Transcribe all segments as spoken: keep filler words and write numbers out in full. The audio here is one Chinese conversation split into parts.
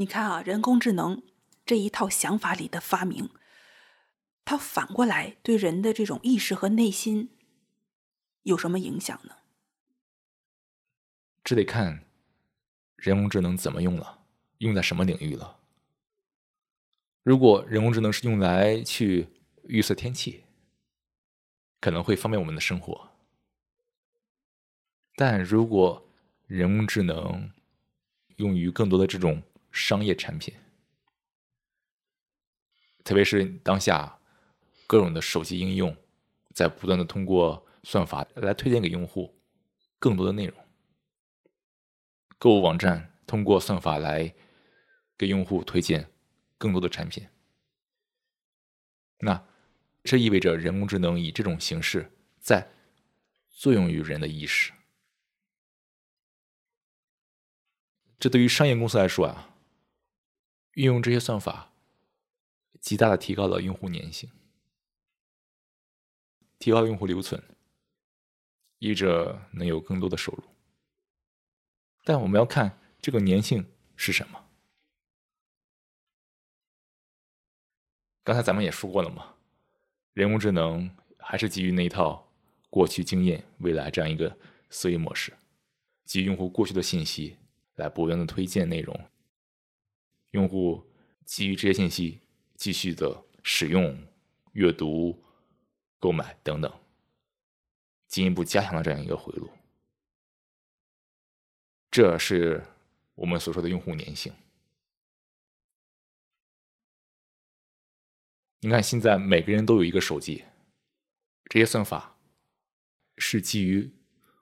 你看啊，人工智能这一套想法里的发明，它反过来对人的这种意识和内心有什么影响呢？这得看人工智能怎么用了，用在什么领域了。如果人工智能是用来去预测天气，可能会方便我们的生活。但如果人工智能用于更多的这种商业产品，特别是当下各种的手机应用在不断的通过算法来推荐给用户更多的内容，购物网站通过算法来给用户推荐更多的产品，那这意味着人工智能以这种形式在作用于人的意识。这对于商业公司来说啊，运用这些算法极大的提高了用户粘性，提高用户留存，意味着能有更多的收入。但我们要看这个粘性是什么。刚才咱们也说过了嘛，人工智能还是基于那一套过去经验未来这样一个思维模式，基于用户过去的信息来不断的推荐内容，用户基于这些信息继续的使用、阅读、购买等等，进一步加强了这样一个回路。这是我们所说的用户粘性。你看，现在每个人都有一个手机，这些算法是基于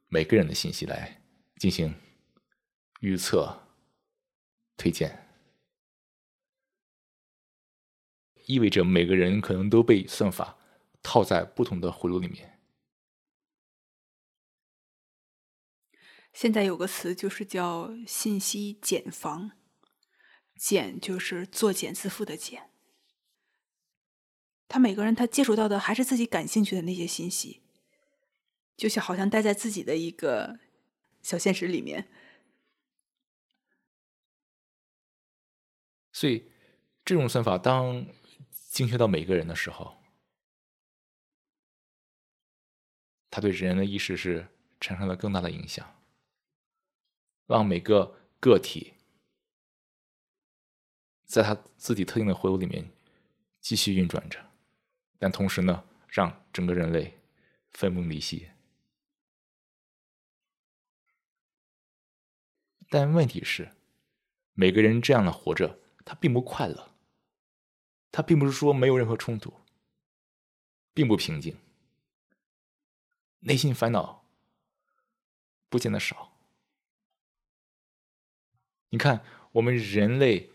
每个人的信息来进行预测、推荐，意味着每个人可能都被算法套在不同的回路里面。现在有个词就是叫信息茧房，茧就是作茧自缚的茧。他每个人他接触到的还是自己感兴趣的那些信息，就是好像待在自己的一个小现实里面。所以这种算法当精确到每个人的时候，它对人的意识是产生了更大的影响，让每个个体在他自己特定的回路里面继续运转着，但同时呢，让整个人类分崩离析。但问题是，每个人这样的活着，他并不快乐，他并不是说没有任何冲突，并不平静，内心烦恼不见得少。你看，我们人类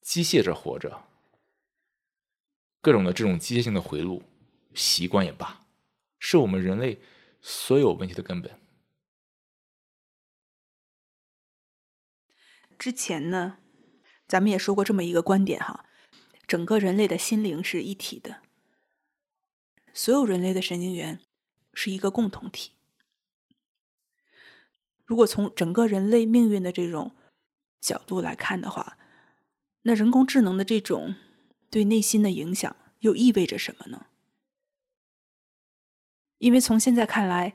机械着活着，各种的这种机械性的回路、习惯也罢，是我们人类所有问题的根本。之前呢，咱们也说过这么一个观点哈，整个人类的心灵是一体的，所有人类的神经元是一个共同体。如果从整个人类命运的这种角度来看的话，那人工智能的这种对内心的影响又意味着什么呢？因为从现在看来，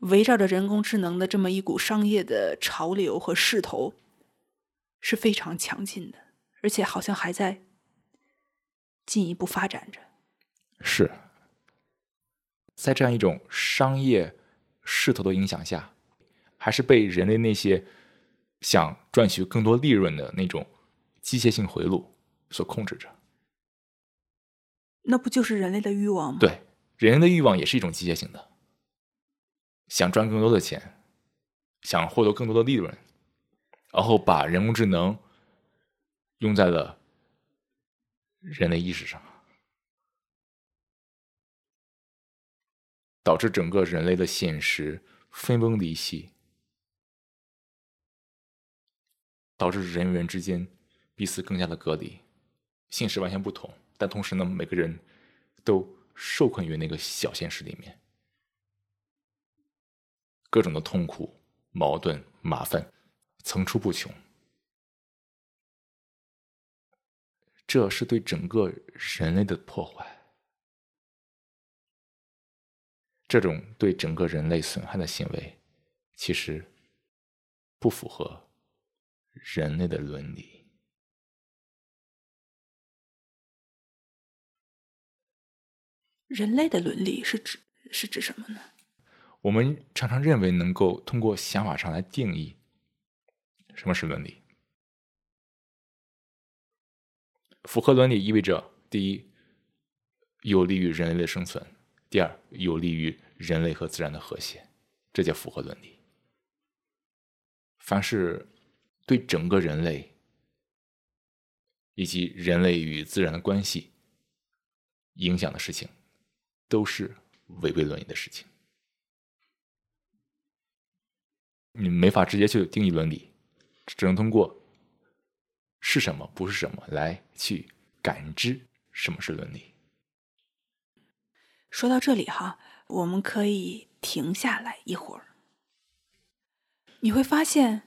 围绕着人工智能的这么一股商业的潮流和势头是非常强劲的，而且好像还在进一步发展着。是，在这样一种商业势头的影响下，还是被人类那些想赚取更多利润的那种机械性回路所控制着。那不就是人类的欲望吗？对，人类的欲望也是一种机械性的，想赚更多的钱，想获得更多的利润，然后把人工智能用在了人类意识上，导致整个人类的现实分崩离析，导致人与人之间彼此更加的隔离，现实完全不同，但同时呢，每个人都受困于那个小现实里面，各种的痛苦、矛盾、麻烦层出不穷。这是对整个人类的破坏。这种对整个人类损害的行为，其实不符合人类的伦理。人类的伦理是指是指什么呢？我们常常认为能够通过想法上来定义什么是伦理。符合伦理意味着，第一，有利于人类的生存；第二，有利于人类和自然的和谐，这叫符合伦理。凡是对整个人类以及人类与自然的关系影响的事情，都是违背伦理的事情。你没法直接去定义伦理，只能通过是什么不是什么来去感知什么是伦理。说到这里哈，我们可以停下来一会儿。你会发现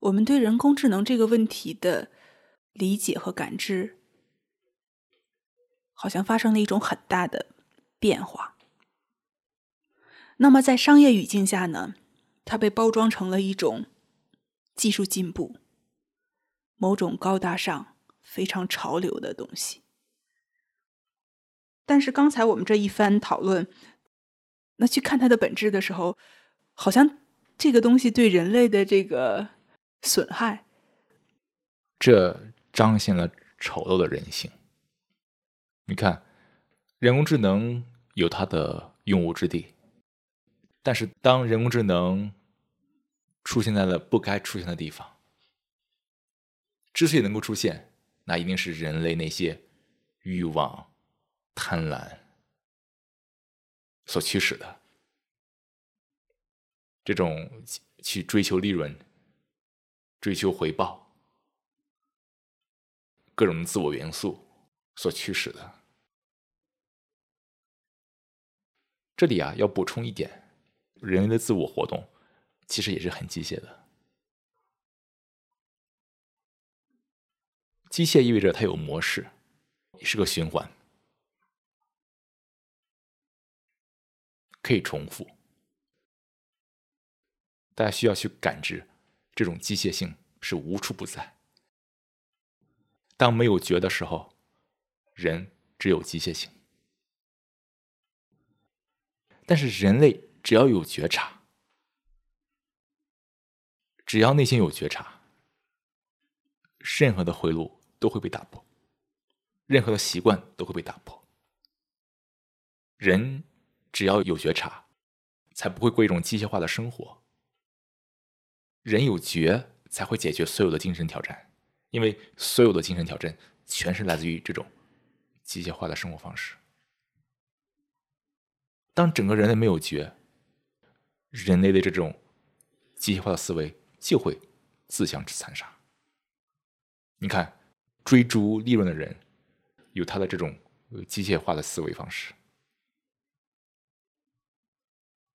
我们对人工智能这个问题的理解和感知好像发生了一种很大的变化。那么在商业语境下呢，它被包装成了一种技术进步，某种高大上非常潮流的东西。但是刚才我们这一番讨论，那去看它的本质的时候，好像这个东西对人类的这个损害，这彰显了丑陋的人性。你看，人工智能有它的用武之地，但是当人工智能出现在了不该出现的地方，之所以能够出现，那一定是人类那些欲望、贪婪所驱使的。这种去追求利润、追求回报、各种自我元素所驱使的。这里啊，要补充一点，人类的自我活动其实也是很机械的。机械意味着它有模式，是个循环，可以重复。大家需要去感知，这种机械性是无处不在。当没有觉的时候，人只有机械性。但是人类只要有觉察，只要内心有觉察，任何的回路都会被打破，任何的习惯都会被打破。人只要有觉察，才不会过一种机械化的生活。人有觉才会解决所有的精神挑战，因为所有的精神挑战全是来自于这种机械化的生活方式。当整个人类没有觉，人类的这种机械化的思维就会自相残杀。你看，追逐利润的人有他的这种机械化的思维方式，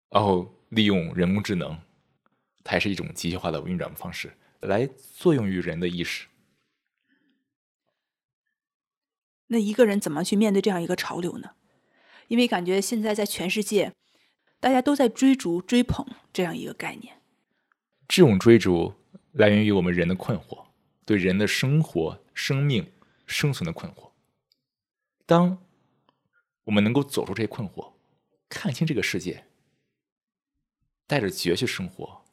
然后利用人工智能，它也是一种机械化的运转方式来作用于人的意识。那一个人怎么去面对这样一个潮流呢？因为感觉现在在全世界，大家都在追逐、追捧这样一个概念。这种追逐来源于我们人的困惑，对人的生活、生命、生存的困惑。当我们能够走出这些困惑，看清这个世界，带着觉去生活，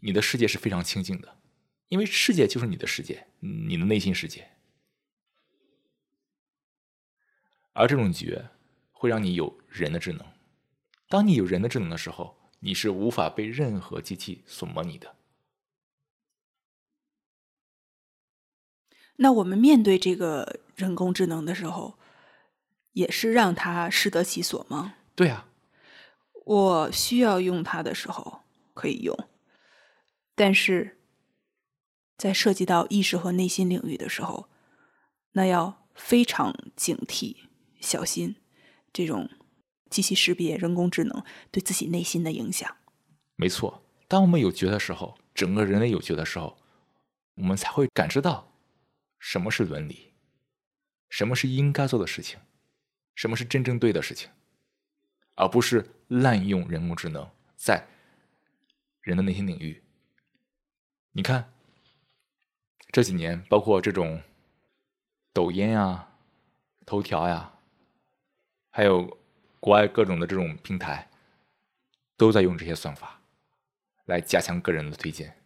你的世界是非常清净的，因为世界就是你的世界，你的内心世界。而这种觉会让你有人的智能。当你有人的智能的时候，你是无法被任何机器所模拟的。那我们面对这个人工智能的时候，也是让它适得其所吗？对啊，我需要用它的时候可以用，但是在涉及到意识和内心领域的时候，那要非常警惕小心这种机器识别、人工智能对自己内心的影响。没错，当我们有觉的时候，整个人类有觉的时候，我们才会感知到什么是伦理，什么是应该做的事情，什么是真正对的事情，而不是滥用人工智能在人的那些领域。你看这几年包括这种抖音啊、头条呀、啊、还有国外各种的这种平台都在用这些算法来加强个人的推荐，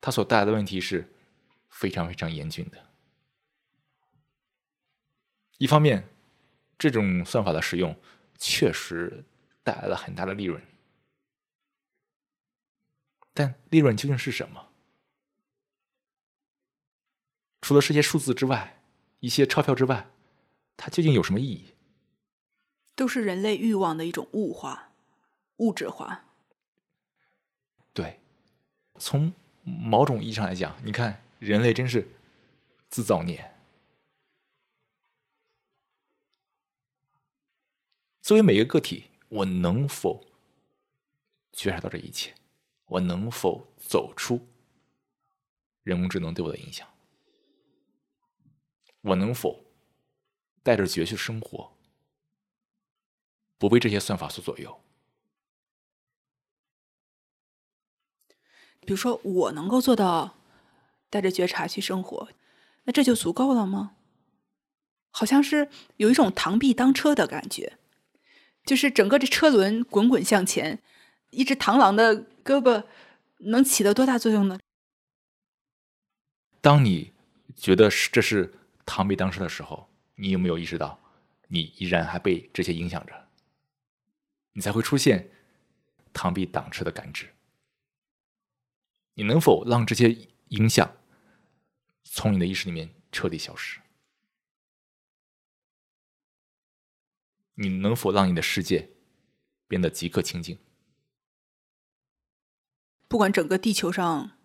它所带来的问题是非常非常严峻的。一方面，这种算法的使用确实带来了很大的利润，但利润究竟是什么？除了这些数字之外，一些钞票之外，它究竟有什么意义？都是人类欲望的一种物化、物质化。对，从某种意义上来讲，你看人类真是自造孽。作为每个个体，我能否觉察到这一切？我能否走出人工智能对我的影响？我能否带着觉去生活，不被这些算法所左右？比如说，我能够做到带着觉察去生活，那这就足够了吗？好像是有一种螳臂当车的感觉，就是整个这车轮滚滚向前，一只螳螂的胳膊能起到多大作用呢？当你觉得这是螳臂当车的时候，你有没有意识到你依然还被这些影响着？你才会出现螳臂当车的感知。你能否让这些影响从你的意识里面彻底消失？你能否让你的世界变得即刻清净？不管整个地球上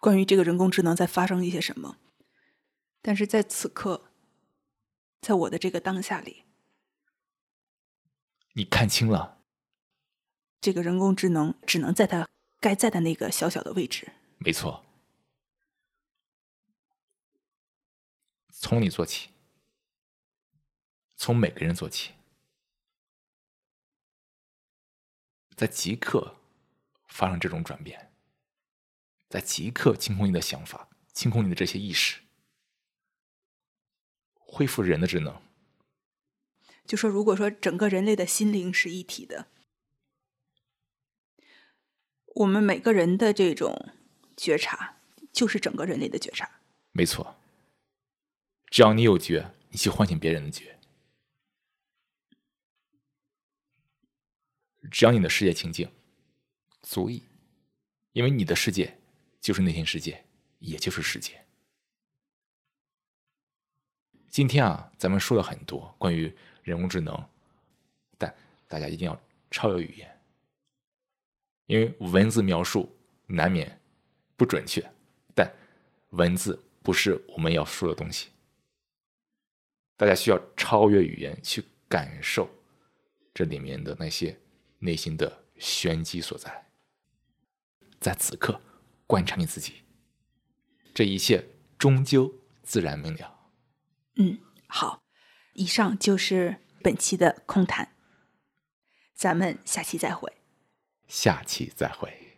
关于这个人工智能在发生一些什么，但是在此刻，在我的这个当下里，你看清了这个人工智能只能在它该在的那个小小的位置。没错，从你做起，从每个人做起，在即刻发生这种转变，在即刻清空你的想法，清空你的这些意识，恢复人的智能。就说如果说整个人类的心灵是一体的，我们每个人的这种觉察就是整个人类的觉察。没错，只要你有觉，你去唤醒别人的觉，只要你的世界清净足矣，因为你的世界就是内心世界，也就是世界。今天啊，咱们说了很多关于人工智能，但大家一定要超越语言，因为文字描述难免不准确，但文字不是我们要说的东西。大家需要超越语言去感受这里面的那些内心的玄机所在。在此刻观察你自己，这一切终究自然明了。嗯，好，以上就是本期的空谈，咱们下期再会。下期再会。